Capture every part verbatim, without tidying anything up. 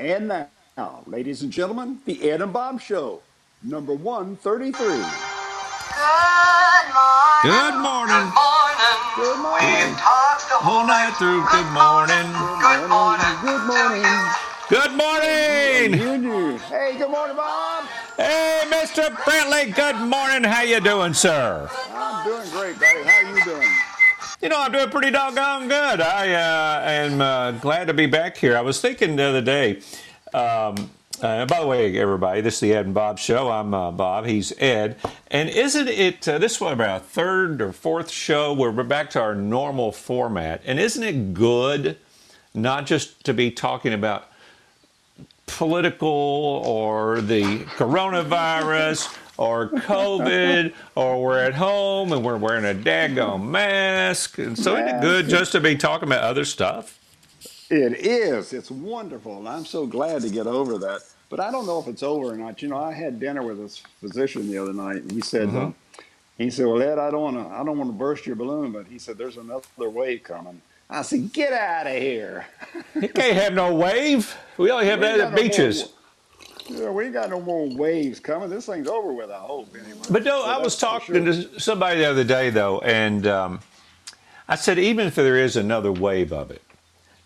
And now, ladies and gentlemen, the Ed and Bob Show, number one thirty-three. Good morning. Good morning. Good morning. We've talked the whole night through. Good morning. Good morning. Good morning. Good morning. Good morning. Hey, good morning, Bob. Hey, Mister Brantley. Good morning. How you doing, sir? I'm doing great, buddy. How are you doing? You know, I'm doing pretty doggone good. I uh, am uh, glad to be back here. I was thinking the other day, um, uh, by the way, everybody, this is the Ed and Bob Show. I'm uh, Bob. He's Ed. And isn't it, uh, this was about third or fourth show where we're back to our normal format. And isn't it good not just to be talking about political or the coronavirus or COVID, or we're at home and we're wearing a daggone mask. And so yeah, isn't it good just to be talking about other stuff? It is. It's wonderful. And I'm so glad to get over that. But I don't know if it's over or not. You know, I had dinner with a physician the other night, and he said, mm-hmm. uh, he said, well, Ed, I don't want to, I don't want to burst your balloon, but he said, there's another wave coming. I said, get out of here. You can't have no wave. We only have we that at beaches. Whole, Yeah, we ain't got no more waves coming. This thing's over with, I hope, anyway. But no, so I was talking sure. to somebody the other day, though, and um, I said, even if there is another wave of it,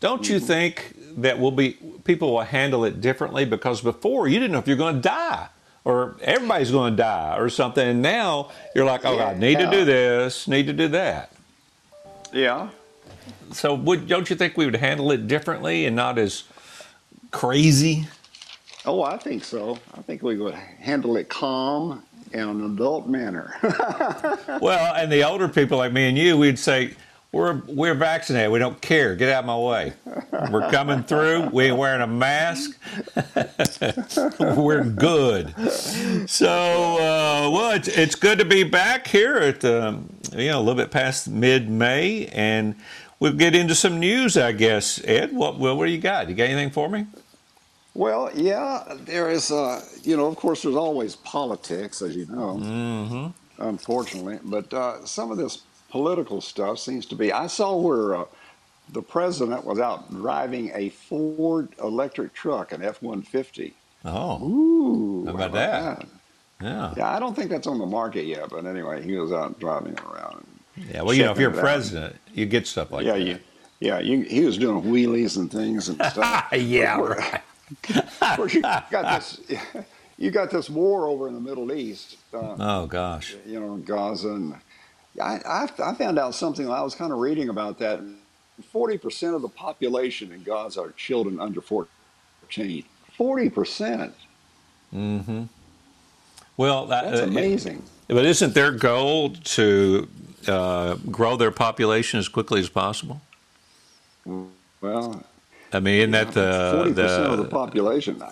don't mm-hmm. you think that we'll be people will handle it differently? Because before, you didn't know if you're going to die or everybody's going to die or something. And now you're like, oh, yeah, I need yeah. to do this, need to do that. Yeah. So would, don't you think we would handle it differently and not as crazy? Oh, I think so. I think we would handle it calm in an adult manner. Well, and the older people like me and you, we'd say, we're we're vaccinated. We don't care. Get out of my way. We're coming through. We ain't wearing a mask. We're good. So, uh, well, it's, it's good to be back here at, um, you know, a little bit past mid-May, and we'll get into some news, I guess. Ed, what, what do you got? You got anything for me? Well, yeah, there is, uh, you know, of course, there's always politics, as you know, mm-hmm. unfortunately. But uh, some of this political stuff seems to be, I saw where uh, the president was out driving a Ford electric truck, an F one fifty. Oh, Ooh, how about, about that? that? Yeah. Yeah, I don't think that's on the market yet. But anyway, he was out driving it around. Yeah, well, you know, if you're president, out. you get stuff like yeah, that. You, yeah, you, he was doing wheelies and things and stuff. yeah, were, right. Of course, you got this. You got this war over in the Middle East. Uh, oh gosh! You know, Gaza, and I, I, I found out something. I was kind of reading about that. Forty percent of the population in Gaza are children under fourteen. Forty percent. Mm-hmm. Well, that, that's amazing. Uh, but isn't their goal to uh, grow their population as quickly as possible? Well. I mean, isn't yeah, that the... forty percent the, of the population.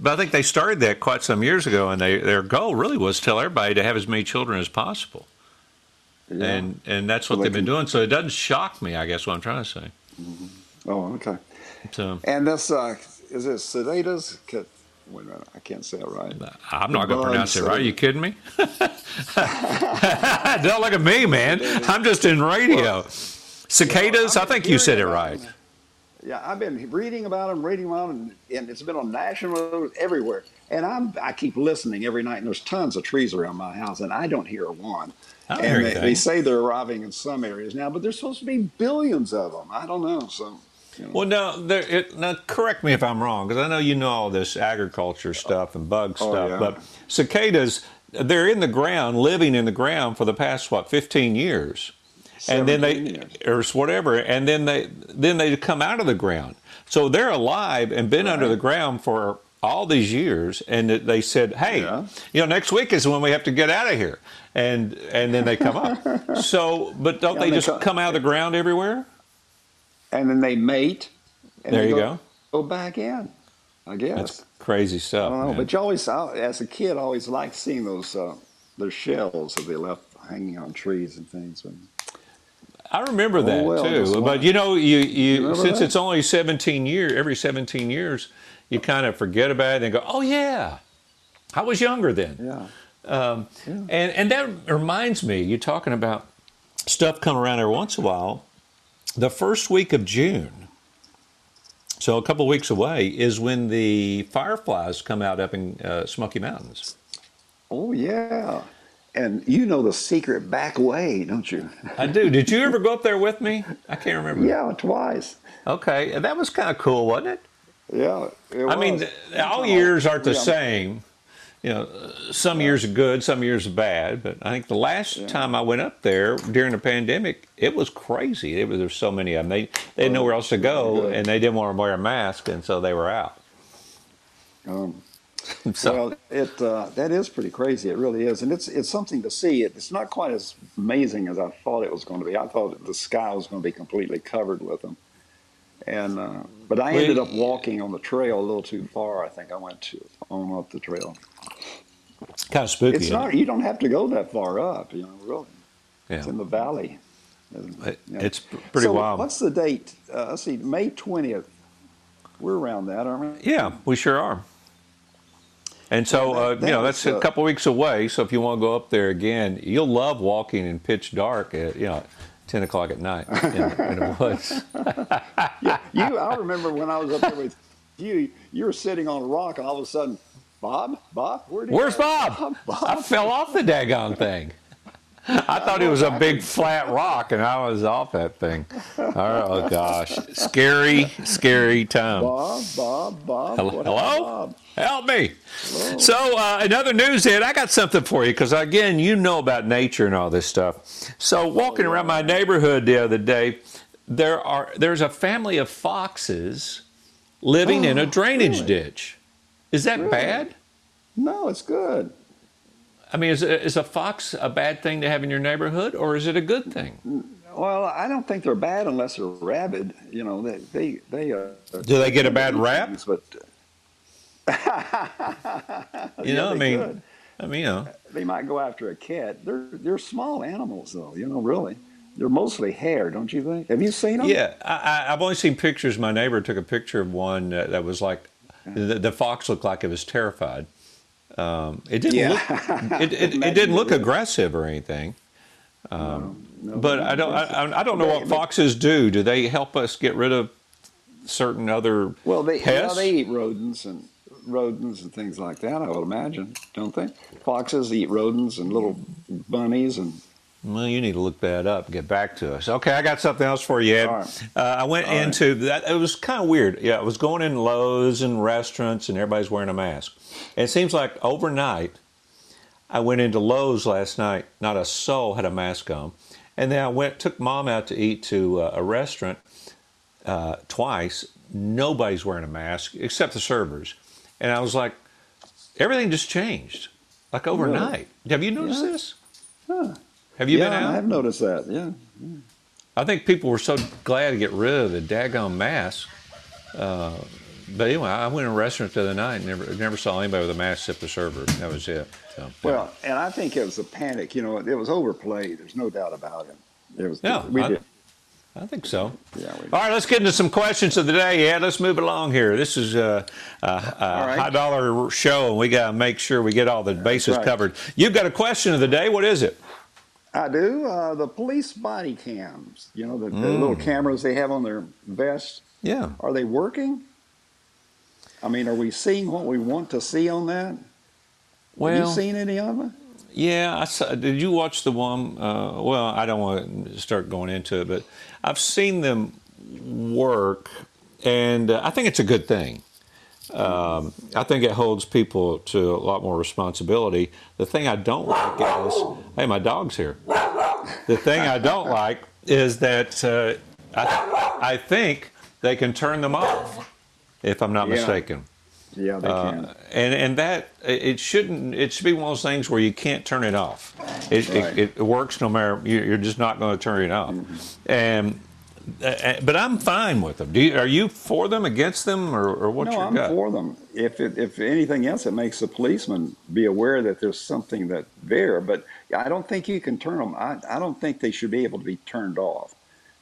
But I think they started that quite some years ago, and they, their goal really was to tell everybody to have as many children as possible. Yeah. And and that's what so they've they can, been doing, so it doesn't shock me, I guess, what I'm trying to say. Mm-hmm. Oh, okay. So, and this, uh, is it Sedatus? Wait a minute, I can't say it right. I'm not going to pronounce it right. Are you kidding me? Don't look at me, man. I'm just in radio. Well, cicadas, yeah, I think you said it right. Them. Yeah, I've been reading about them, reading about them, and it's been on national, everywhere. And I'm, I keep listening every night, and there's tons of trees around my house, and I don't hear one. I don't and hear they, they say they're arriving in some areas now, but there's supposed to be billions of them. I don't know. So, you know. Well, now, there, it, now, correct me if I'm wrong, because I know you know all this agriculture stuff and bug oh, stuff, yeah. but cicadas, they're in the ground, living in the ground for the past, what, fifteen years? And then they, years. or whatever, and then they then they come out of the ground. So they're alive and been right. under the ground for all these years. And they said, hey, yeah. you know, next week is when we have to get out of here. And and then they come up. So, but don't yeah, they, they just come, come out of the ground everywhere? And then they mate. And there they you go, go. Go back in, I guess. That's crazy stuff. I don't know, man. But you always, as a kid, I always liked seeing those uh, their shells that they left hanging on trees and things. But, I remember that, oh, well, too. But, you know, you, you, you since that? It's only seventeen years, every seventeen years, you kind of forget about it and go, oh, yeah, I was younger then. Yeah. Um, yeah. And, and that reminds me, you're talking about stuff coming around every once in a while. The first week of June, So a couple of weeks away is when the fireflies come out up in uh, Smoky Mountains. Oh, yeah. And you know the secret back way, don't you? I do. Did you ever go up there with me? I can't remember. Yeah, twice. Okay. And that was kind of cool, wasn't it? Yeah, it was. I mean, all years aren't the yeah. same. You know, some yeah. years are good, some years are bad. But I think the last yeah. time I went up there during the pandemic, it was crazy. It was, there were so many of them. They, they had nowhere else to go, and they didn't want to wear a mask, and so they were out. Um, so. Well, it, uh, that is pretty crazy. It really is. And it's, it's something to see. It, it's not quite as amazing as I thought it was going to be. I thought the sky was going to be completely covered with them. And uh, but I ended up walking on the trail a little too far. I think I went to, on up the trail. Kind of spooky. It's not. It? You don't have to go that far up. You know, really. Yeah. It's in the valley. It, yeah. It's pretty so wild. What's the date? Uh, let's see, May twentieth. We're around that, aren't we? Yeah, we sure are. And so, yeah, that, uh, that you know, that's a couple weeks away. So if you want to go up there again, you'll love walking in pitch dark. At, you know. ten o'clock at night in, in the woods. yeah, you, I remember when I was up there with you, you were sitting on a rock, and all of a sudden, Bob, Bob, where did where's you Bob? Bob? Bob? I fell off the daggone thing. I thought it was a big flat rock, and I was off that thing. Oh, gosh. Scary, scary time. Bob, Bob, Bob. Hello? Bob? Help me. Hello. So uh, in other news, Ed, I got something for you because, again, you know about nature and all this stuff. So walking around my neighborhood the other day, there are there's a family of foxes living oh, in a drainage really? ditch. Is that really? bad? No, it's good. I mean, is, is a fox a bad thing to have in your neighborhood, or is it a good thing? Well, I don't think they're bad unless they're rabid. You know, they they they. Uh, Do they get a bad rap? Things, but you know, yeah, I mean, could. I mean, you know, they might go after a cat. They're they're small animals, though. You know, really, they're mostly hare, don't you think? Have you seen them? Yeah, I, I, I've only seen pictures. My neighbor took a picture of one that, that was like the, the fox looked like it was terrified. Um, it didn't yeah. look, it, it, it didn't look aggressive or anything, um, no, no, but I don't, I, I don't know they, what foxes do. Do they help us get rid of certain other well, they, pests? Well, they eat rodents and rodents and things like that, I would imagine, don't they? Foxes eat rodents and little bunnies and... Well, you need to look that up and get back to us. Okay, I got something else for you, Ed. Right. Uh, I went All into right. that. It was kind of weird. Yeah, I was going in Lowe's and restaurants, and everybody's wearing a mask. And it seems like overnight, I went into Lowe's last night. Not a soul had a mask on. And then I went, took Mom out to eat to uh, a restaurant uh, twice. Nobody's wearing a mask except the servers. And I was like, everything just changed, like overnight. Really? Have you noticed yeah. this? Huh. Have you yeah, been out? I've noticed that, yeah. yeah. I think people were so glad to get rid of the daggone mask. Uh, but anyway, I went to a restaurant the other night and never, never saw anybody with a mask except the server. That was it. So, well, yeah. and I think it was a panic. You know, it was overplayed. There's no doubt about it. It was, no, we I, did. I think so. Yeah, we did. All right, let's get into some questions of the day. Yeah, let's move along here. This is a, a, a right. high-dollar show, and we got to make sure we get all the bases right. covered. You've got a question of the day. What is it? I do. Uh, the police body cams, you know, the, the mm. little cameras they have on their vests. Yeah. Are they working? I mean, are we seeing what we want to see on that? Well, have you seen any of it? Yeah. I saw, did you watch the one? Uh, well, I don't want to start going into it, but I've seen them work, and uh, I think it's a good thing. Um, I think it holds people to a lot more responsibility. The thing I don't like is, hey, my dog's here. The thing I don't like is that uh, I, th- I think they can turn them off, if I'm not yeah. mistaken. Yeah, they uh, can. And and that it shouldn't. It should be one of those things where you can't turn it off. It right. it, it works no matter. You're just not going to turn it off. Mm-hmm. And. Uh, but I'm fine with them. Do you, are you for them, against them, or, or what's no, your I'm gut? No, I'm for them. If it, if anything else, it makes the policeman be aware that there's something that there. But I don't think you can turn them. I, I don't think they should be able to be turned off,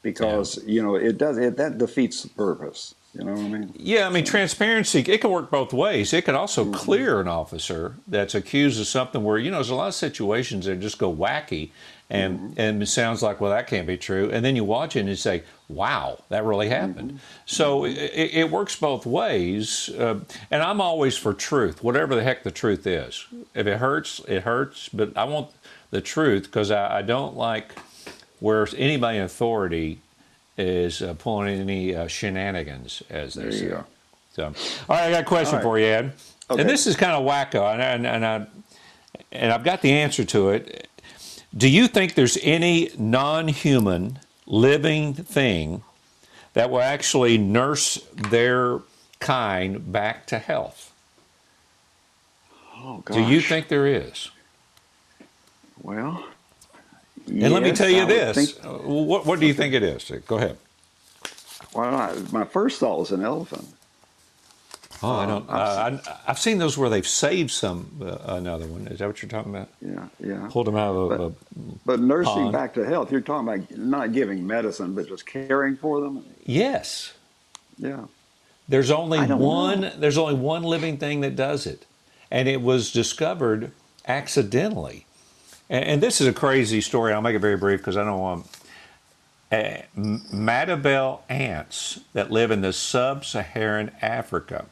because yeah. you know it does. It, that defeats the purpose. You know what I mean? Yeah, I mean, transparency, it can work both ways. It can also mm-hmm. clear an officer that's accused of something where, you know, there's a lot of situations that just go wacky and, mm-hmm. and it sounds like, well, that can't be true. And then you watch it and you say, wow, that really happened. Mm-hmm. So mm-hmm. it, it works both ways. Uh, and I'm always for truth, whatever the heck the truth is. If it hurts, it hurts. But I want the truth because I, I don't like where anybody in authority is uh, pulling any uh, shenanigans, as they say. There so, all right, I got a question right. for you, Ed. Okay. And this is kind of wacko, and, and, and, I, and I've got the answer to it. Do you think there's any non-human living thing that will actually nurse their kind back to health? Oh, gosh. Do you think there is? Well... And yes, let me tell you I this. Think, what, what do you think it is? Go ahead. Well, I, my first thought was an elephant. Oh, I don't. Um, I've, uh, seen, I, I've seen those where they've saved some uh, another one. Is that what you're talking about? Yeah, yeah. Pulled them out of but, a, a But nursing pond. Back to health, you're talking about not giving medicine, but just caring for them. Yes. Yeah. There's only one. Know. There's only one living thing that does it, and it was discovered accidentally. And this is a crazy story. I'll make it very brief because I don't want uh, Matabelle ants that live in the sub-Saharan Africa.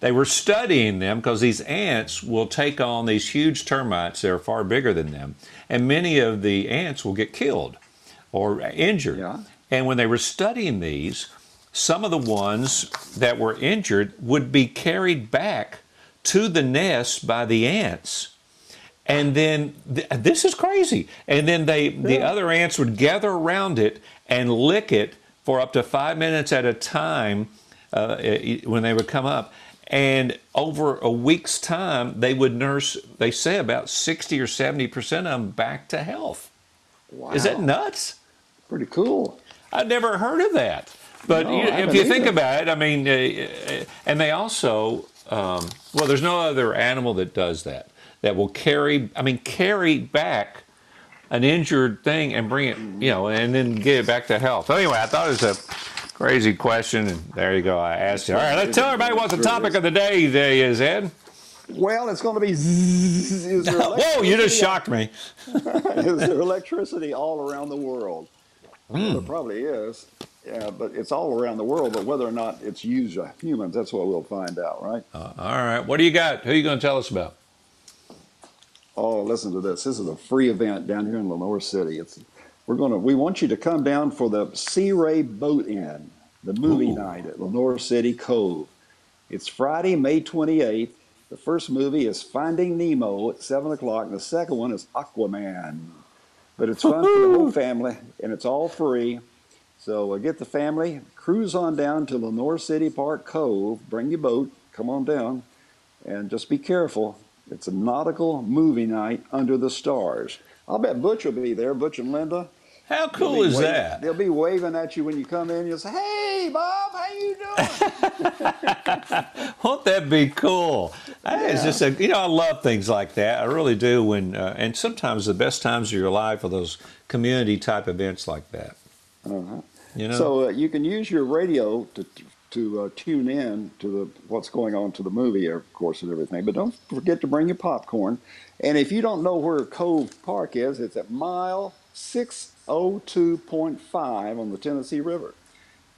They were studying them because these ants will take on these huge termites that are far bigger than them. And many of the ants will get killed or injured. Yeah. And when they were studying these, some of the ones that were injured would be carried back to the nest by the ants. And then, th- this is crazy, and then they yeah. the other ants would gather around it and lick it for up to five minutes at a time uh, when they would come up. And over a week's time, they would nurse, they say, about sixty or seventy percent of them back to health. Wow. Is that nuts? Pretty cool. I'd never heard of that. But no, you, if you either. think about it, I mean, uh, and they also, um, well, there's no other animal that does that. That will carry, I mean, carry back an injured thing and bring it, you know, and then get it back to health. So anyway, I thought it was a crazy question, and there you go. I asked you. All right, let's tell everybody what the topic of the day is, Ed. Well, it's going to be... Is there Whoa, you just shocked me. Is there electricity all around the world? Mm. There probably is, yeah, but it's all around the world, but whether or not it's used by humans, that's what we'll find out, right? Uh, all right, what do you got? Who are you going to tell us about? Oh, listen to this. This is a free event down here in Lenoir City. It's we're gonna we want you to come down for the Sea Ray Boat In, the movie Ooh. night at Lenoir City Cove. It's Friday, May twenty-eighth. The first movie is Finding Nemo at seven o'clock, and the second one is Aquaman. But it's fun Woo-hoo! for the whole family, and it's all free. So uh, get the family, cruise on down to Lenoir City Park Cove, bring your boat, come on down, and just be careful. It's a nautical movie night under the stars. I'll bet Butch will be there, Butch and Linda. How cool is waving, that? They'll be waving at you when you come in. You'll say, hey, Bob, how you doing? Won't that be cool? Yeah. It's just a, you know, I love things like that. I really do. When uh, And sometimes the best times of your life are those community-type events like that. Uh-huh. You know? So uh, you can use your radio to... to uh, tune in to the what's going on to the movie, of course, and everything. But don't forget to bring your popcorn. And if you don't know where Cove Park is, it's at mile six oh two point five on the Tennessee River.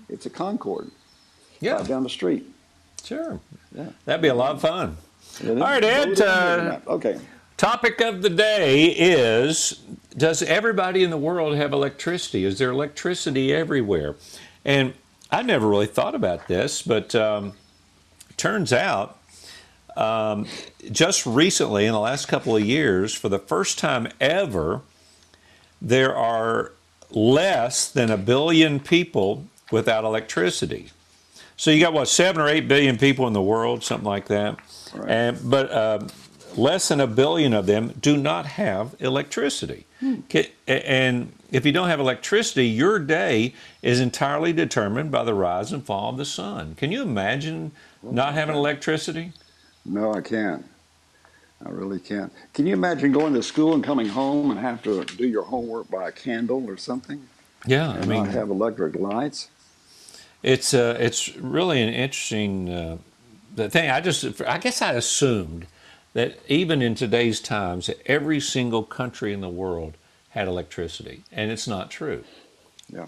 It's at Concord. Yeah. Right down the street. Sure. Yeah. That'd be a lot of fun. All right, Ed. Uh, okay. Topic of the day is, does everybody in the world have electricity? Is there electricity everywhere? And I never really thought about this, but um, turns out um, just recently in the last couple of years, for the first time ever, there are less than a billion people without electricity. So you got, what, seven or eight billion people in the world, something like that. Right. And, but uh, less than a billion of them do not have electricity. Hmm. And if you don't have electricity, your day is entirely determined by the rise and fall of the sun. Can you imagine not having electricity? No, I can't. I really can't. Can you imagine going to school and coming home and have to do your homework by a candle or something? Yeah, and I mean, not have electric lights. it's uh, it's really an interesting uh, the thing. I just I guess I assumed that even in today's times, that every single country in the world had electricity, and it's not true. Yeah.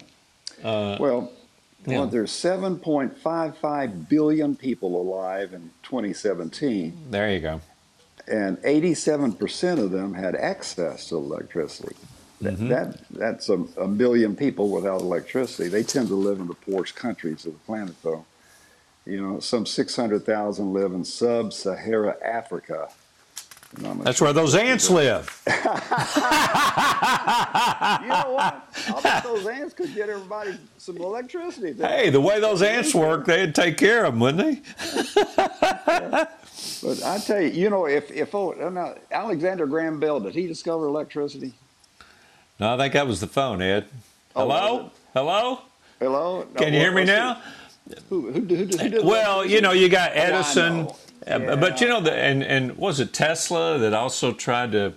Uh, well, yeah. well, there's seven point five five billion people alive in twenty seventeen. There you go. And eighty-seven percent of them had access to electricity. Mm-hmm. That that's a, a billion people without electricity. They tend to live in the poorest countries of the planet, though. You know, some six hundred thousand live in sub-Saharan Africa. That's sure where those ants live. You know what? I bet those ants could get everybody some electricity. Hey, the way those ants work, they'd take care of them, wouldn't they? Yeah. But I tell you, you know, if if oh, no, Alexander Graham Bell, did he discover electricity? No, I think that was the phone, Ed. Hello? Hello? Hello? No, Can you hear me now? Who, who, who, who did well, that? You know, you got Edison. Oh, yeah. But, you know, the, and, and was it Tesla that also tried to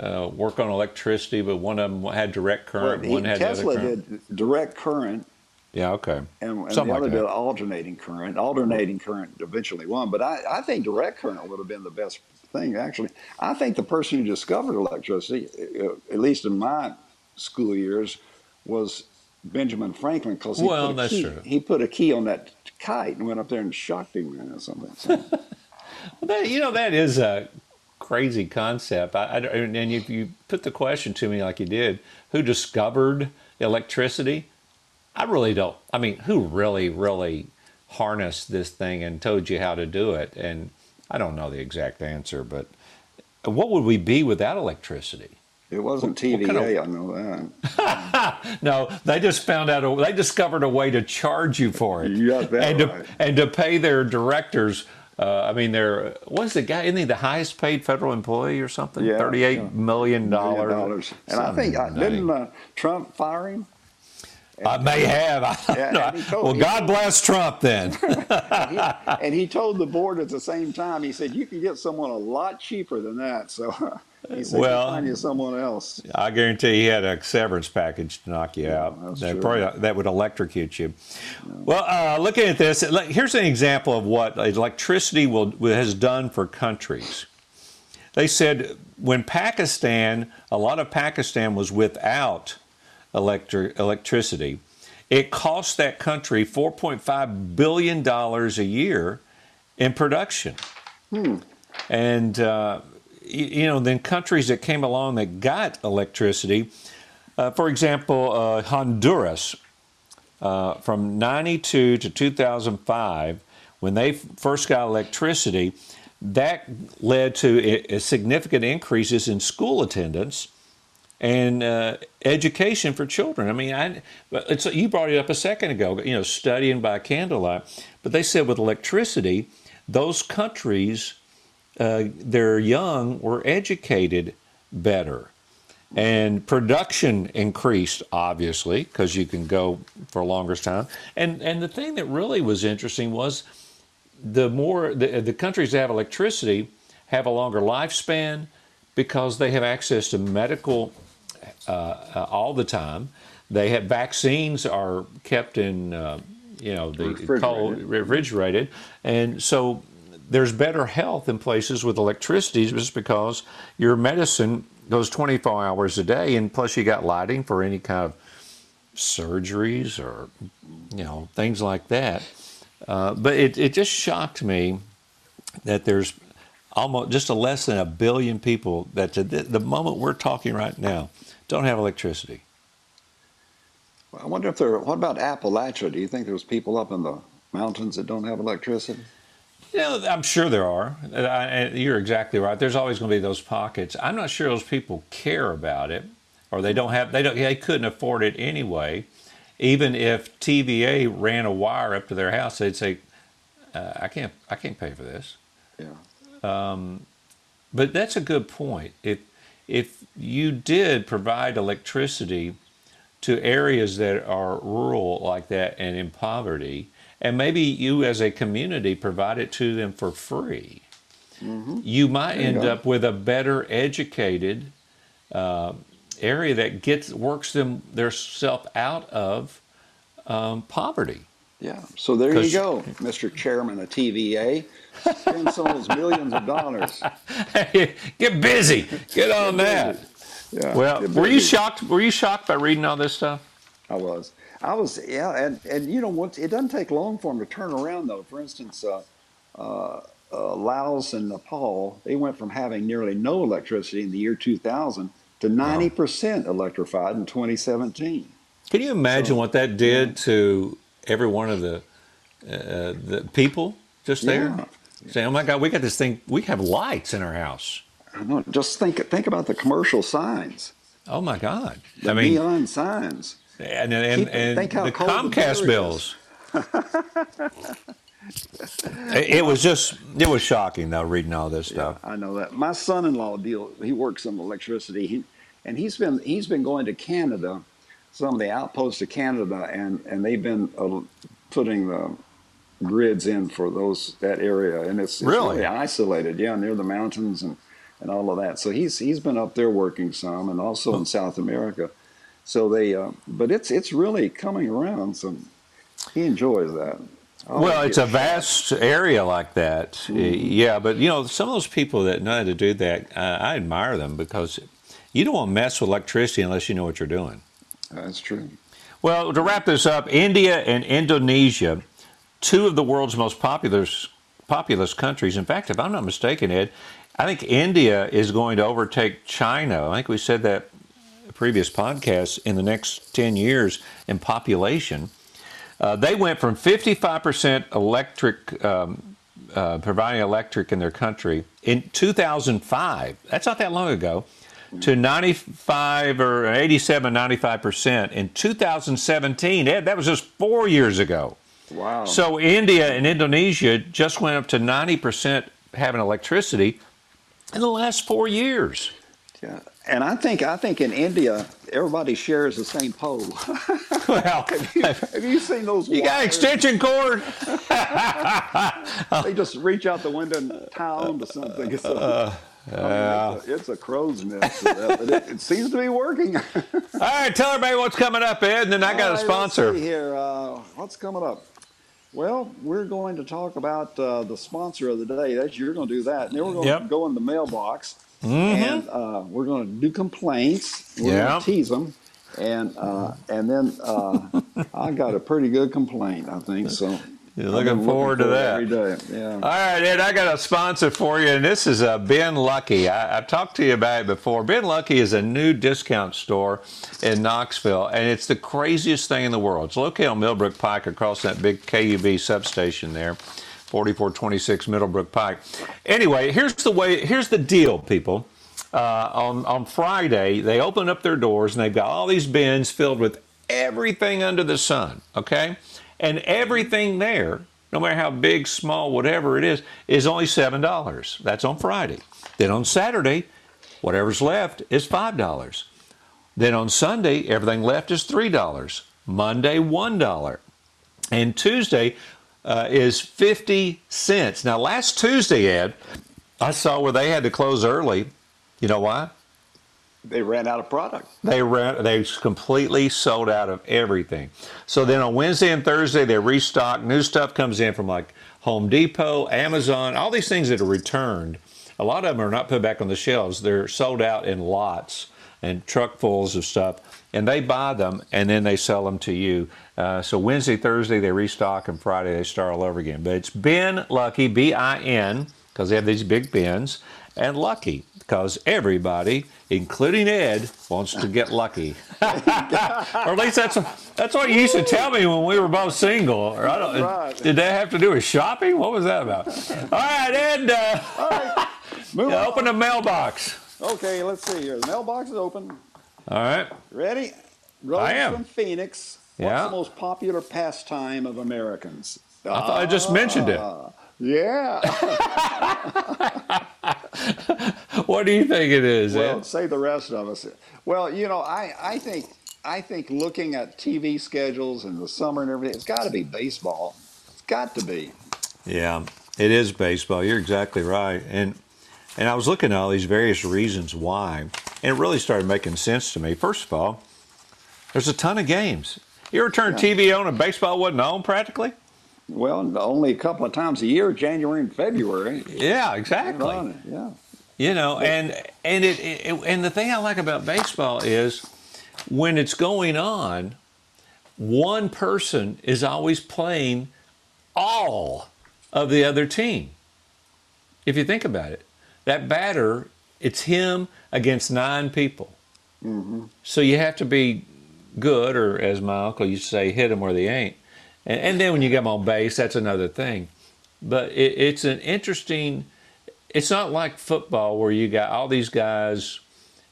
uh, work on electricity, but one of them had direct current, well, he, one had Tesla the other current? Tesla did direct current. Yeah, okay. And, and the other like did alternating current. Alternating current eventually won. But I, I think direct current would have been the best thing, actually. I think the person who discovered electricity, at least in my school years, was Benjamin Franklin, because he, well, put a key, he put a key on that kite and went up there and shocked him or something. So. That, you know, that is a crazy concept. I, I, and if you put the question to me like you did, who discovered electricity? I really don't. I mean, who really, really harnessed this thing and told you how to do it? And I don't know the exact answer, but what would we be without electricity? It wasn't T V A, kind of... I know that. No, they just found out, a, they discovered a way to charge you for it. You got that and, right. to, and to pay their directors, uh, I mean, their, what's the guy, isn't he the highest paid federal employee or something? Yeah, thirty-eight yeah. million dollars. And I think, I, didn't uh, Trump fire him? And I may have. I don't know. Told, well, God told, bless Trump then. and, he, and he told the board at the same time, he said, you can get someone a lot cheaper than that. So uh, he said, well, find you someone else. I guarantee he had a severance package to knock you yeah, out. That, probably, that would electrocute you. Yeah. Well, uh, looking at this, here's an example of what electricity will has done for countries. They said when Pakistan, a lot of Pakistan was without Electric, electricity. It costs that country four point five billion dollars a year in production. Hmm. And, uh, you, you know, then countries that came along that got electricity, uh, for example, uh, Honduras, uh, from ninety-two to two thousand five, when they first got electricity, that led to a, a significant increases in school attendance and uh, education for children. I mean, I, it's, you brought it up a second ago, you know, studying by candlelight. But they said with electricity, those countries, uh, their young were educated better. And production increased, obviously, because you can go for a longer time. And and the thing that really was interesting was the more, the, the countries that have electricity have a longer lifespan because they have access to medical Uh, uh, all the time. They have vaccines are kept in, uh, you know, the refrigerated. cold, refrigerated. And so there's better health in places with electricity just because your medicine goes twenty-four hours a day. And plus you got lighting for any kind of surgeries or, you know, things like that. Uh, but it, it just shocked me that there's almost just a less than a billion people that to th- the moment we're talking right now don't have electricity. Well, I wonder if there, what about Appalachia? Do you think there's people up in the mountains that don't have electricity? You know, I'm sure there are. I, I, you're exactly right. There's always going to be those pockets. I'm not sure those people care about it, or they don't have, they don't, they couldn't afford it anyway. Even if T V A ran a wire up to their house, they'd say, uh, I can't, I can't pay for this. Yeah. Um, but that's a good point. If, If you did provide electricity to areas that are rural like that and in poverty, and maybe you as a community provide it to them for free, mm-hmm. you might there end you up with a better educated uh, area that gets works them their self out of um, poverty. Yeah, so there you go, Mister Chairman of T V A. Spend millions of dollars. Hey, get busy. Get on get that. Yeah, well, were you shocked? Were you shocked by reading all this stuff? I was. I was. Yeah, and and you know what? It doesn't take long for them to turn around, though. For instance, uh, uh, uh, Laos and Nepal, they went from having nearly no electricity in the year two thousand to ninety percent wow. electrified in twenty seventeen. Can you imagine so, what that did yeah. to every one of the uh, the people just there? Yeah. Saying, oh my God, we got this thing. We have lights in our house. I know. Just think think about the commercial signs. Oh my God! The I mean, neon signs. And and Keep, and, and the Comcast the bills. it, it was just it was shocking though reading all this stuff. Yeah, I know that. My son-in-law deal. He works in electricity. He, and he's been he's been going to Canada. Some of the outposts of Canada, and, and they've been uh, putting the grids in for those that area, and it's, it's really? really isolated, yeah, near the mountains and, and all of that. So he's he's been up there working some, and also in South America. So they, uh, but it's it's really coming around. So he enjoys that. I'll well, it's a sure. vast area like that, mm-hmm. yeah. But you know, some of those people that know how to do that, uh, I admire them because you don't want to mess with electricity unless you know what you're doing. That's true. Well, to wrap this up, India and Indonesia, two of the world's most populous populous countries. In fact, if I'm not mistaken, Ed, I think India is going to overtake China. I think we said that in a previous podcast in the next ten years in population. Uh, they went from fifty-five percent electric, um, uh, providing electric in their country in two thousand five. That's not that long ago. To ninety-five or eighty-seven, ninety-five percent in two thousand seventeen. Ed, that was just four years ago. Wow. So India and Indonesia just went up to ninety percent having electricity in the last four years. Yeah. And I think I think in India, everybody shares the same pole. Well, have, you, have you seen those? You wires? Got an extension cord. They just reach out the window and tie on to something. It's a, uh, Uh, I mean, it's, a, it's a crow's nest, that, but it, it seems to be working. All right, tell everybody what's coming up, Ed, and then I got right, a sponsor. Let's see here, uh, what's coming up? Well, we're going to talk about uh, the sponsor of the day. That's, you're going to do that. And then we're going yep. to go in the mailbox, mm-hmm. and uh, we're going to do complaints. We're yep. going to tease them, and uh, and then uh, I got a pretty good complaint, I think, so. You're looking, looking forward to that. Every day. Yeah. All right, Ed, I got a sponsor for you, and this is uh, Bin Lucky. I, I've talked to you about it before. Bin Lucky is a new discount store in Knoxville, and it's the craziest thing in the world. It's located on Middlebrook Pike across that big K U B substation there, forty-four twenty-six Middlebrook Pike. Anyway, here's the way. Here's the deal, people. Uh, on, on Friday, they opened up their doors, and they've got all these bins filled with everything under the sun, okay? And everything there, no matter how big, small, whatever it is, is only seven dollars. That's on Friday. Then on Saturday, whatever's left is five dollars. Then on Sunday, everything left is three dollars. Monday, one dollar. And Tuesday uh, is fifty cents. Now, last Tuesday, Ed, I saw where they had to close early. You know why? They ran out of product. They ran. They completely sold out of everything. So then on Wednesday and Thursday, they restock. New stuff comes in from like Home Depot, Amazon, all these things that are returned. A lot of them are not put back on the shelves. They're sold out in lots and truckfuls of stuff. And they buy them, and then they sell them to you. Uh, so Wednesday, Thursday, they restock, and Friday, they start all over again. But it's Bin Lucky, B I N, because they have these big bins, and Lucky, because everybody, including Ed, wants to get lucky. Or at least that's that's what you used to tell me when we were both single. Or I don't, right. Did that have to do with shopping? What was that about? All right, Ed. Uh, All right. Move yeah, on. Open the mailbox. Okay, let's see here. The mailbox is open. All right. Ready? Rose I am. From Phoenix. What's yeah. the most popular pastime of Americans? I thought ah. I just mentioned it. Yeah. What do you think it is, Ed? Well, say the rest of us. Well, you know, I, I think I think looking at T V schedules and the summer and everything, it's got to be baseball. It's got to be. Yeah, it is baseball. You're exactly right. And and I was looking at all these various reasons why, and it really started making sense to me. First of all, there's a ton of games. You ever turned yeah. T V on and baseball wasn't on practically? Well, only a couple of times a year, January and February. Yeah, exactly. Yeah. You know, and and it, it and the thing I like about baseball is when it's going on, one person is always playing all of the other team. If you think about it, that batter, it's him against nine people. Mm-hmm. So you have to be good, or as my uncle used to say, hit them where they ain't. And, and then when you get them on base, that's another thing. But it, it's an interesting, it's not like football where you got all these guys,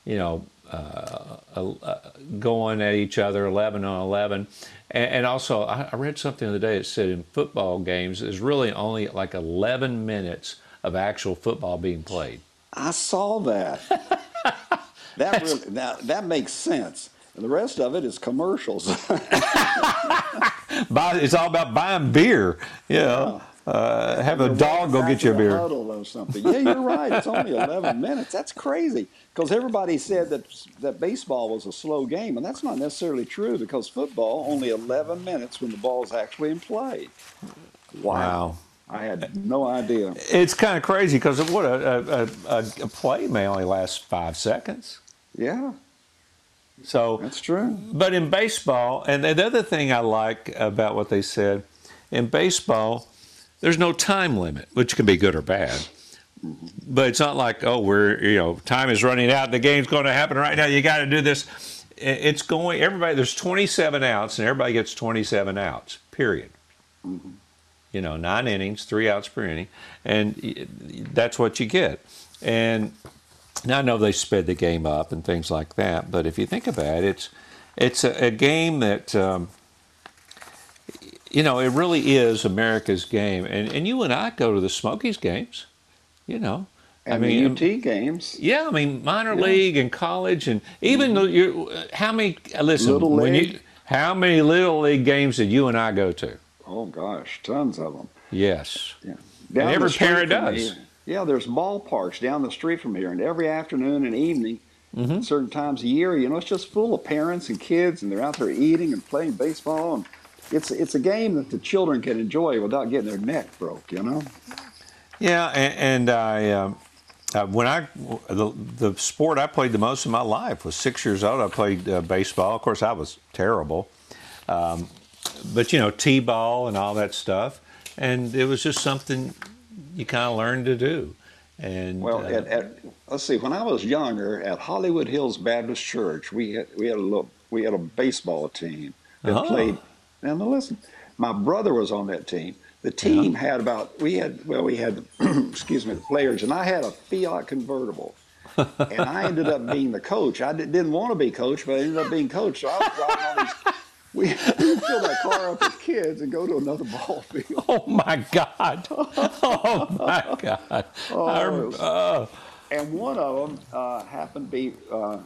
you know, uh, uh, going at each other eleven on eleven. And, and also, I, I read something the other day that said in football games, there's really only like eleven minutes of actual football being played. I saw that. That really, that, that makes sense. And the rest of it is commercials. It's all about buying beer. You know, yeah. Uh, have a dog go get you a beer. Huddle or something. Yeah, you're right. It's only eleven minutes. That's crazy. Because everybody said that that baseball was a slow game, and that's not necessarily true. Because football, only eleven minutes when the ball's actually in play. Wow. Wow. I had no idea. It's kind of crazy because what a, a, a, a play may only last five seconds. Yeah. So that's true. But in baseball, and the other thing I like about what they said, in baseball, there's no time limit, which can be good or bad. But it's not like, oh, we're, you know, time is running out, the game's going to happen right now, you got to do this. It's going, everybody, there's twenty-seven outs, and everybody gets twenty-seven outs, period. Mm-hmm. You know, nine innings, three outs per inning, and that's what you get. And now I know they sped the game up and things like that, but if you think about it, it's it's a, a game that, um, you know, it really is America's game. And, and you and I go to the Smokies games, you know. And I mean, the U T games. Yeah, I mean, minor yeah. league and college, and even mm-hmm. you. How many? Listen, little when you, how many little league games did you and I go to? Oh, gosh, tons of them. Yes. Yeah. And every parent does. Here, yeah, there's ballparks down the street from here, and every afternoon and evening, mm-hmm. certain times a year, you know, it's just full of parents and kids, and they're out there eating and playing baseball. And it's it's a game that the children can enjoy without getting their neck broke, you know? Yeah, and, and I, um, uh, when I, the, the sport I played the most in my life was six years old. I played uh, baseball. Of course, I was terrible. Um But, you know, T-ball and all that stuff. And it was just something you kind of learned to do. And Well, uh, at, at, let's see, when I was younger, at Hollywood Hills Baptist Church, we had, we had, a, little, we had a baseball team that uh-huh. played. Now, listen, my brother was on that team. The team uh-huh. had about, we had, well, we had, excuse me, the players, and I had a Fiat convertible. And I ended up being the coach. I did, didn't want to be coach, but I ended up being coach. So I was driving all these We fill that car up with kids and go to another ball field. Oh, my God. Oh, my God. oh, Our, uh, and one of them uh, happened to be, uh,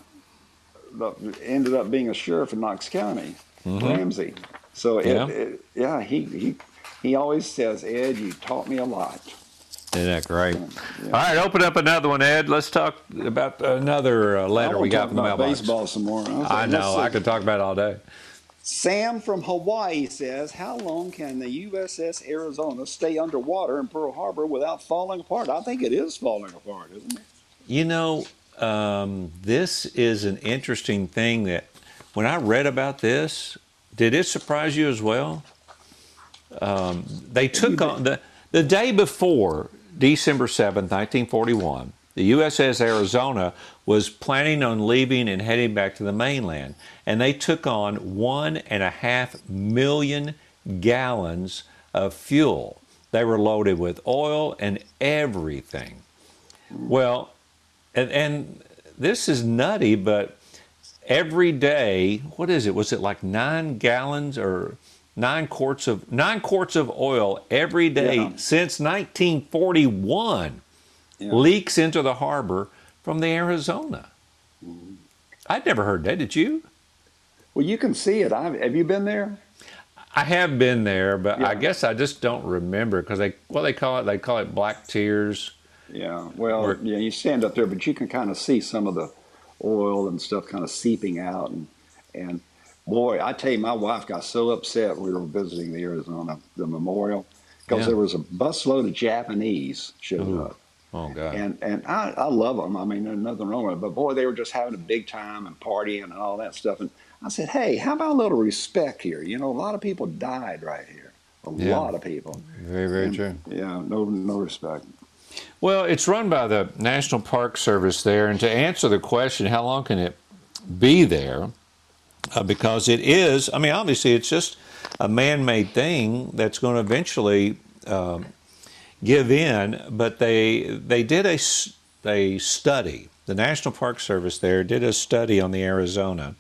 ended up being a sheriff in Knox County, mm-hmm. Ramsey. So, it, yeah, it, yeah he, he he always says, Ed, you taught me a lot. Isn't that great? Yeah. All right, open up another one, Ed. Let's talk about another uh, letter we got from the mailbox. I baseball some more. I, I know. I could talk about it all day. Sam from Hawaii says, how long can the U S S Arizona stay underwater in Pearl Harbor without falling apart? I think it is falling apart, isn't it? You know, um, this is an interesting thing that when I read about this, did it surprise you as well? Um, they took on, the, the day before December seventh, nineteen forty-one, the U S S Arizona was planning on leaving and heading back to the mainland, and they took on one and a half million gallons of fuel. They were loaded with oil and everything. Well, and, and this is nutty, but every day, what is it? Was it like nine gallons or nine quarts of nine quarts of oil every day yeah. since nineteen forty-one? Yeah. Leaks into the harbor from the Arizona. Mm-hmm. I'd never heard that. Did you? Well, you can see it. I've, have you been there? I have been there, but yeah. I guess I just don't remember because they well they call it they call it black tears. Yeah. Well, or, yeah, you stand up there, but you can kind of see some of the oil and stuff kind of seeping out, and and Boy, I tell you, my wife got so upset we were visiting the Arizona the memorial because yeah. there was a busload of Japanese showed Ooh. up. Oh God! And and I, I love them. I mean, there's nothing wrong with it. But boy, they were just having a big time and partying and all that stuff. And I said, hey, how about a little respect here? You know, a lot of people died right here. A yeah. lot of people. Very, very and, true. Yeah, no, no respect. Well, it's run by the National Park Service there, and to answer the question, how long can it be there? Uh, because it is. I mean, obviously, it's just a man-made thing that's going to eventually. Uh, give in, but they they did a, a study. The National Park Service there did a study on the Arizona,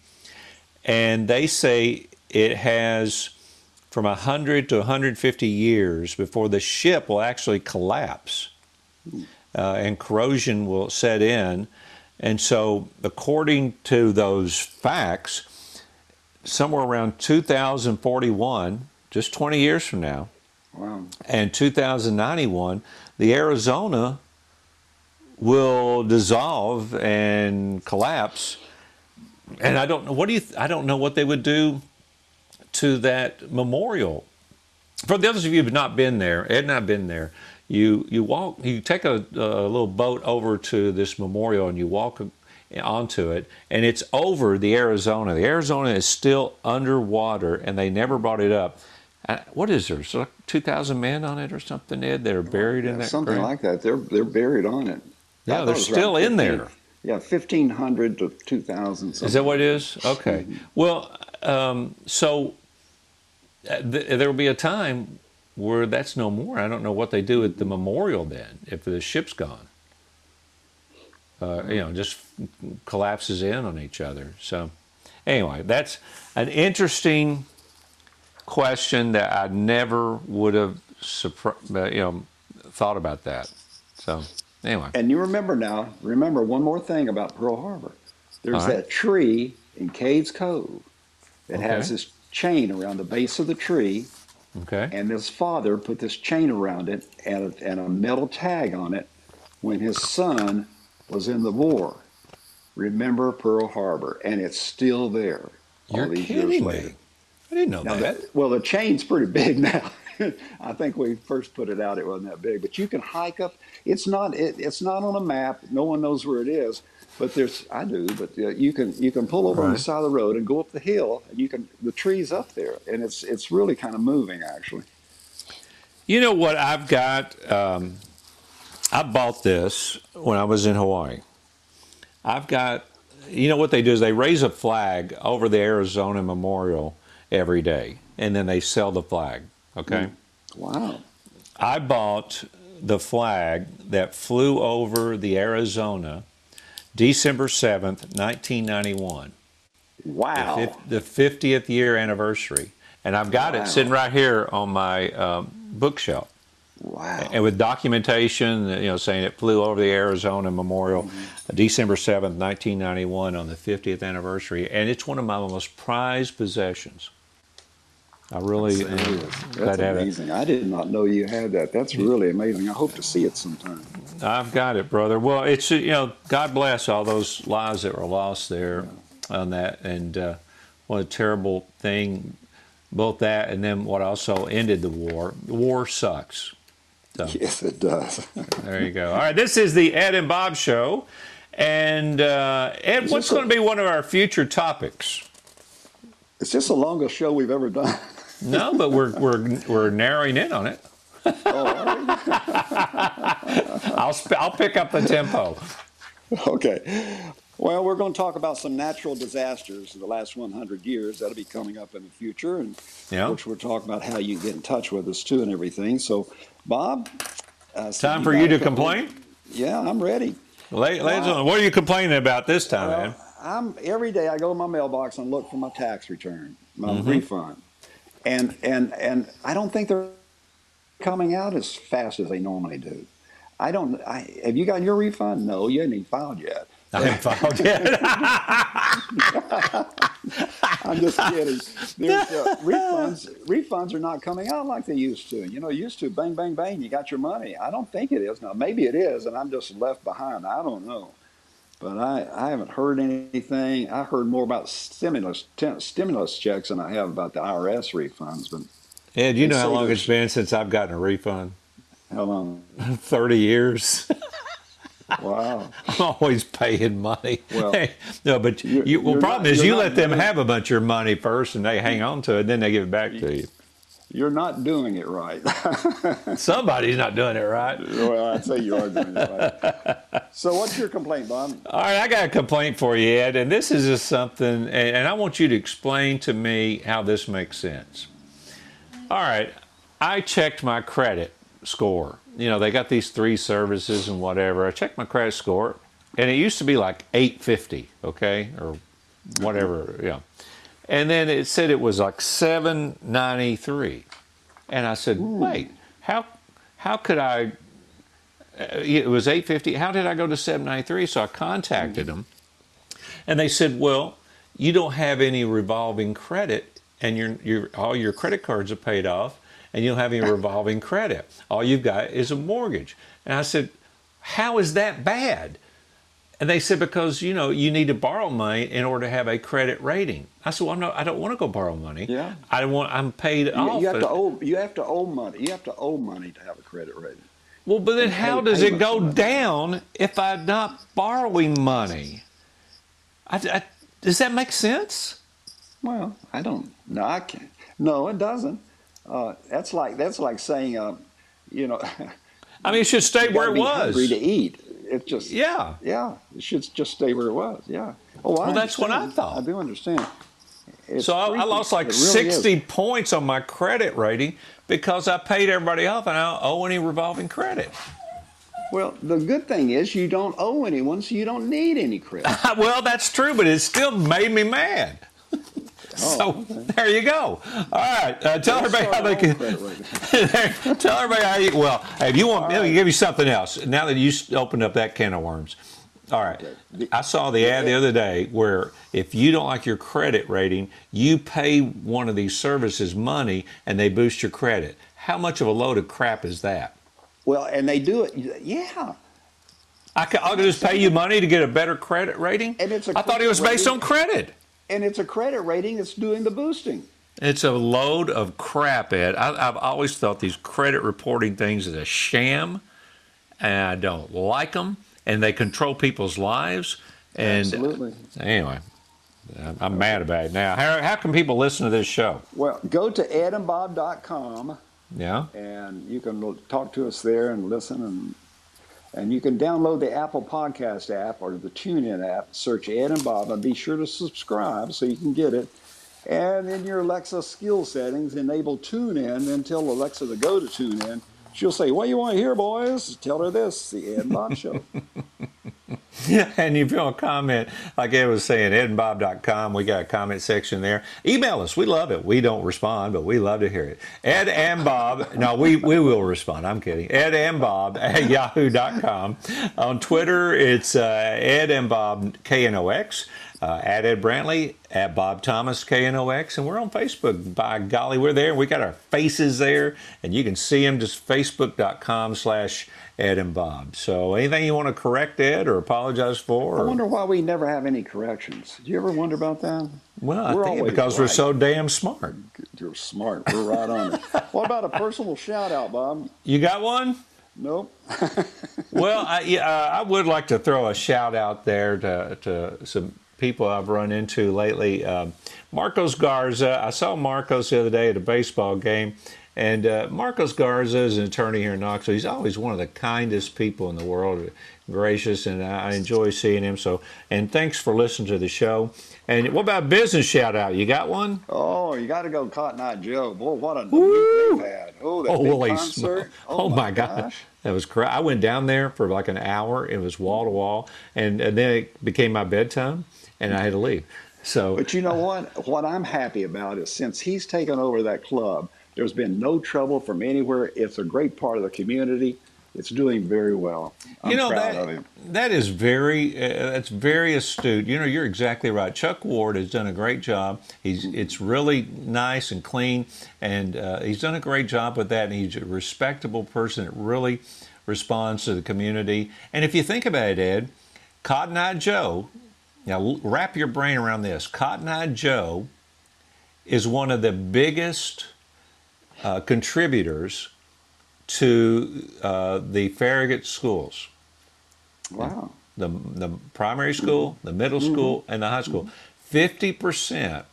and they say it has from one hundred to one hundred fifty years before the ship will actually collapse uh, and corrosion will set in. And so according to those facts, somewhere around two thousand forty-one, just twenty years from now, Wow. and two thousand ninety-one, the Arizona will dissolve and collapse. And I don't know what do you. Th- I don't know what they would do to that memorial. For those of you who have not been there, Ed and I have been there. You you walk. You take a, a little boat over to this memorial and you walk onto it, and it's over the Arizona. The Arizona is still underwater, and they never brought it up. What is there? So two thousand men on it or something, Ed? That are buried in yeah, that something grave? Like that. They're they're buried on it. Yeah, they're still in there. Yeah, fifteen hundred to two thousand. Something. Is that what it is? Okay. Well, um, so th- there will be a time where that's no more. I don't know what they do at the memorial then if the ship's gone. Uh, you know, just collapses in on each other. So anyway, that's an interesting question that I never would have, you know, thought about that. So anyway. And you remember now, remember one more thing about Pearl Harbor. There's right. that tree in Cade's Cove that okay. has this chain around the base of the tree. Okay. And his father put this chain around it and a, and a metal tag on it when his son was in the war. Remember Pearl Harbor, and it's still there. You're all these kidding years later. Me. I didn't know now that. The, well, the chain's pretty big now. I think when we first put it out, it wasn't that big. But you can hike up. It's not. It, it's not on a map. No one knows where it is. But there's. I do. But uh, you can. You can pull over right. on the side of the road and go up the hill. And you can. The tree's up there, and it's. It's really kind of moving, actually. You know what I've got? Um, I bought this when I was in Hawaii. I've got. You know what they do is they raise a flag over the Arizona Memorial every day, and then they sell the flag. Okay. Wow. I bought the flag that flew over the Arizona December seventh, nineteen ninety-one. Wow. The, fifth, the fiftieth year anniversary. And I've got wow. it sitting right here on my um, bookshelf. Wow. And with documentation, you know, saying it flew over the Arizona Memorial mm-hmm. December seventh, nineteen ninety-one on the fiftieth anniversary. And it's one of my most prized possessions. I really am glad to have it. That's amazing. I did not know you had that. That's really amazing. I hope to see it sometime. I've got it, brother. Well, it's, you know, God bless all those lives that were lost there yeah. on that. And uh, what a terrible thing, both that and then what also ended the war. The war sucks. So, yes, it does. There you go. All right, this is the Ed and Bob Show. And uh, Ed, is what's going to be one of our future topics? Is this the longest show we've ever done? No, but we're we're we're narrowing in on it. Oh, I'll sp- I'll pick up the tempo. Okay. Well, we're going to talk about some natural disasters in the last one hundred years. That'll be coming up in the future, and yeah. of course, we're talking about how you get in touch with us too and everything. So, Bob, uh, time for you to complain. Of, yeah, I'm ready. Ladies and gentlemen, what are you complaining about this time, well, man? I'm every day I go to my mailbox and look for my tax return, my mm-hmm. refund. And and and I don't think they're coming out as fast as they normally do. I don't. I, have you got your refund? No, you haven't even filed yet. I haven't filed yet. I'm just kidding. There's, uh, refunds refunds are not coming out like they used to. You know, used to bang bang bang. You got your money. I don't think it is now. Maybe it is, and I'm just left behind. I don't know. But I, I haven't heard anything. I heard more about stimulus stimulus checks than I have about the I R S refunds. But Ed, you know how long it's been since I've gotten a refund? How long? thirty years. Wow. I'm always paying money. Well, hey, no, but you, you, well, problem not, is you let them have a bunch of your money first, and they hang on to it, and then they give it back to you. You're not doing it right. Somebody's not doing it right. Well, I'd say you are doing it right. So what's your complaint, Bob? All right, I got a complaint for you, Ed, and this is just something, and I want you to explain to me how this makes sense. All right, I checked my credit score. You know, they got these three services and whatever. I checked my credit score, and it used to be like eight fifty, okay, or whatever, yeah. And then it said it was like seven ninety-three. And I said, wait, how how could I, uh, it was eight fifty, how did I go to seven ninety-three? So I contacted them, and they said, well, you don't have any revolving credit, and your your all your credit cards are paid off, and you don't have any revolving credit. All you've got is a mortgage. And I said, how is that bad? And they said, because, you know, you need to borrow money in order to have a credit rating. I said, well, I'm not, I don't want to go borrow money. Yeah. I don't want, I'm paid you, off. You have, to owe, you have to owe money. You have to owe money to have a credit rating. Well, but then and how pay, does pay it go money. down if I'm not borrowing money? I, I, does that make sense? Well, I don't, no, I can't. No, it doesn't. Uh, that's like, that's like saying, uh, you know. I mean, it should stay where it be was. Hungry to eat. It just yeah yeah it should just stay where it was. Yeah. Oh, well, that's what I thought. I do understand. It's so I, I lost like sixty points on my credit rating because I paid everybody off and I don't owe any revolving credit. Well, the good thing is you don't owe anyone, so you don't need any credit. Well, that's true, but it still made me mad. So oh, okay. There you go. All right, uh, tell Let's everybody how they can. Right tell everybody how you. Well, if you want, let me give you something else. Now that you opened up that can of worms. All right, okay. I saw the ad the other day where if you don't like your credit rating, you pay one of these services money and they boost your credit. How much of a load of crap is that? Well, and they do it. Yeah. I can, I'll just pay you money to get a better credit rating. And it's a I thought it was based rating. on credit. And it's a credit rating that's doing the boosting. It's a load of crap, Ed. I, I've always thought these credit reporting things is a sham, and I don't like them, and they control people's lives. And Absolutely. Anyway, I'm, I'm mad about it now. How, how can people listen to this show? Well, go to ed and bob dot com. Yeah. And you can talk to us there and listen, and and you can download the Apple Podcast app or the TuneIn app, search Ed and Bob, and be sure to subscribe so you can get it. And in your Alexa skill settings, enable TuneIn, and tell Alexa to go to TuneIn. She'll say, what do you want to hear, boys? Tell her this, the Ed and Bob Show. Yeah, and if you want to comment, like Ed was saying, ed and bob dot com, we got a comment section there. Email us. We love it. We don't respond, but we love to hear it. Ed and Bob. No, we, we will respond. I'm kidding. Ed and Bob at yahoo dot com. On Twitter, it's uh, Ed and Bob K N O X. Uh, at Ed Brantley, at Bob Thomas K N O X, and we're on Facebook. By golly, we're there. We got our faces there, and you can see them. Just facebook dot com slash Ed and Bob. So anything you want to correct, Ed, or apologize for? Or... I wonder why we never have any corrections. Do you ever wonder about that? Well, I we're think because right. we're so damn smart. You're smart. We're right on it. What about a personal shout-out, Bob? You got one? Nope. Well, I, uh, I would like to throw a shout-out there to, to some people I've run into lately. Um, Marcos Garza. I saw Marcos the other day at a baseball game, and uh, Marcos Garza is an attorney here in Knoxville. He's always one of the kindest people in the world, gracious, and I enjoy seeing him. So, and thanks for listening to the show. And what about business shout out? You got one? Oh, you got to go Cotton Eye Joe. Boy, what a week they've had. Oh, that oh, big concert. Oh, oh my gosh. gosh. That was crazy. I went down there for like an hour. It was wall to wall, and and then it became my bedtime. And I had to leave. So, but you know what? What I'm happy about is since he's taken over that club, there's been no trouble from anywhere. It's a great part of the community. It's doing very well. I'm you know, proud that, of him. That is very, uh, that's very astute. You know, you're exactly right. Chuck Ward has done a great job. He's, it's really nice and clean, and uh, he's done a great job with that. And he's a respectable person that really responds to the community. And if you think about it, Ed, Cotton Eye Joe, now wrap your brain around this. Cotton Eye Joe is one of the biggest uh, contributors to uh, the Farragut schools. Wow. The, the primary school, the middle school, mm-hmm. and the high school. fifty percent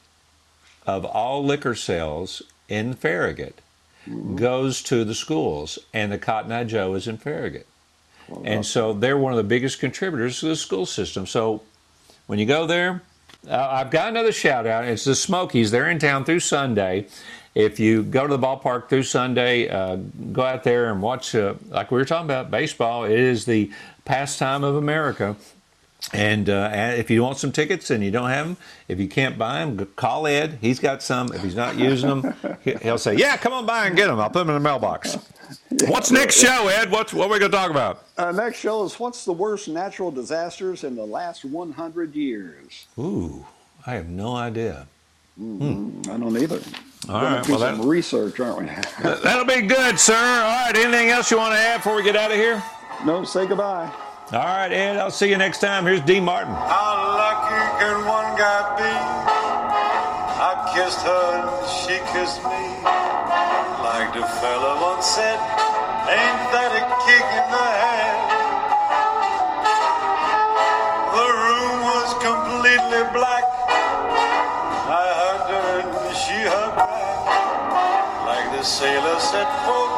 of all liquor sales in Farragut mm-hmm. goes to the schools, and the Cotton Eye Joe is in Farragut. Well, and so they're one of the biggest contributors to the school system. So when you go there, uh, I've got another shout out. It's the Smokies. They're in town through Sunday. If you go to the ballpark through Sunday, uh, go out there and watch, uh, like we were talking about, baseball. It is the pastime of America. And uh, if you want some tickets and you don't have them, if you can't buy them, call Ed. He's got some. If he's not using them, he'll say, yeah, come on by and get them. I'll put them in the mailbox. Yeah. What's next show, Ed? What's, what are we going to talk about? Our next show is what's the worst natural disasters in the last one hundred years? Ooh, I have no idea. Mm, hmm. I don't either. All We're right. Do well, some that, research, aren't we? That'll be good, sir. All right. Anything else you want to add before we get out of here? No, say goodbye. All right, Ed, I'll see you next time. Here's D. Martin. How lucky can one guy be? I kissed her and she kissed me. Like the fella once said, ain't that a kick in the head? The room was completely black. I hugged her and she hugged back. Like the sailor said, folks.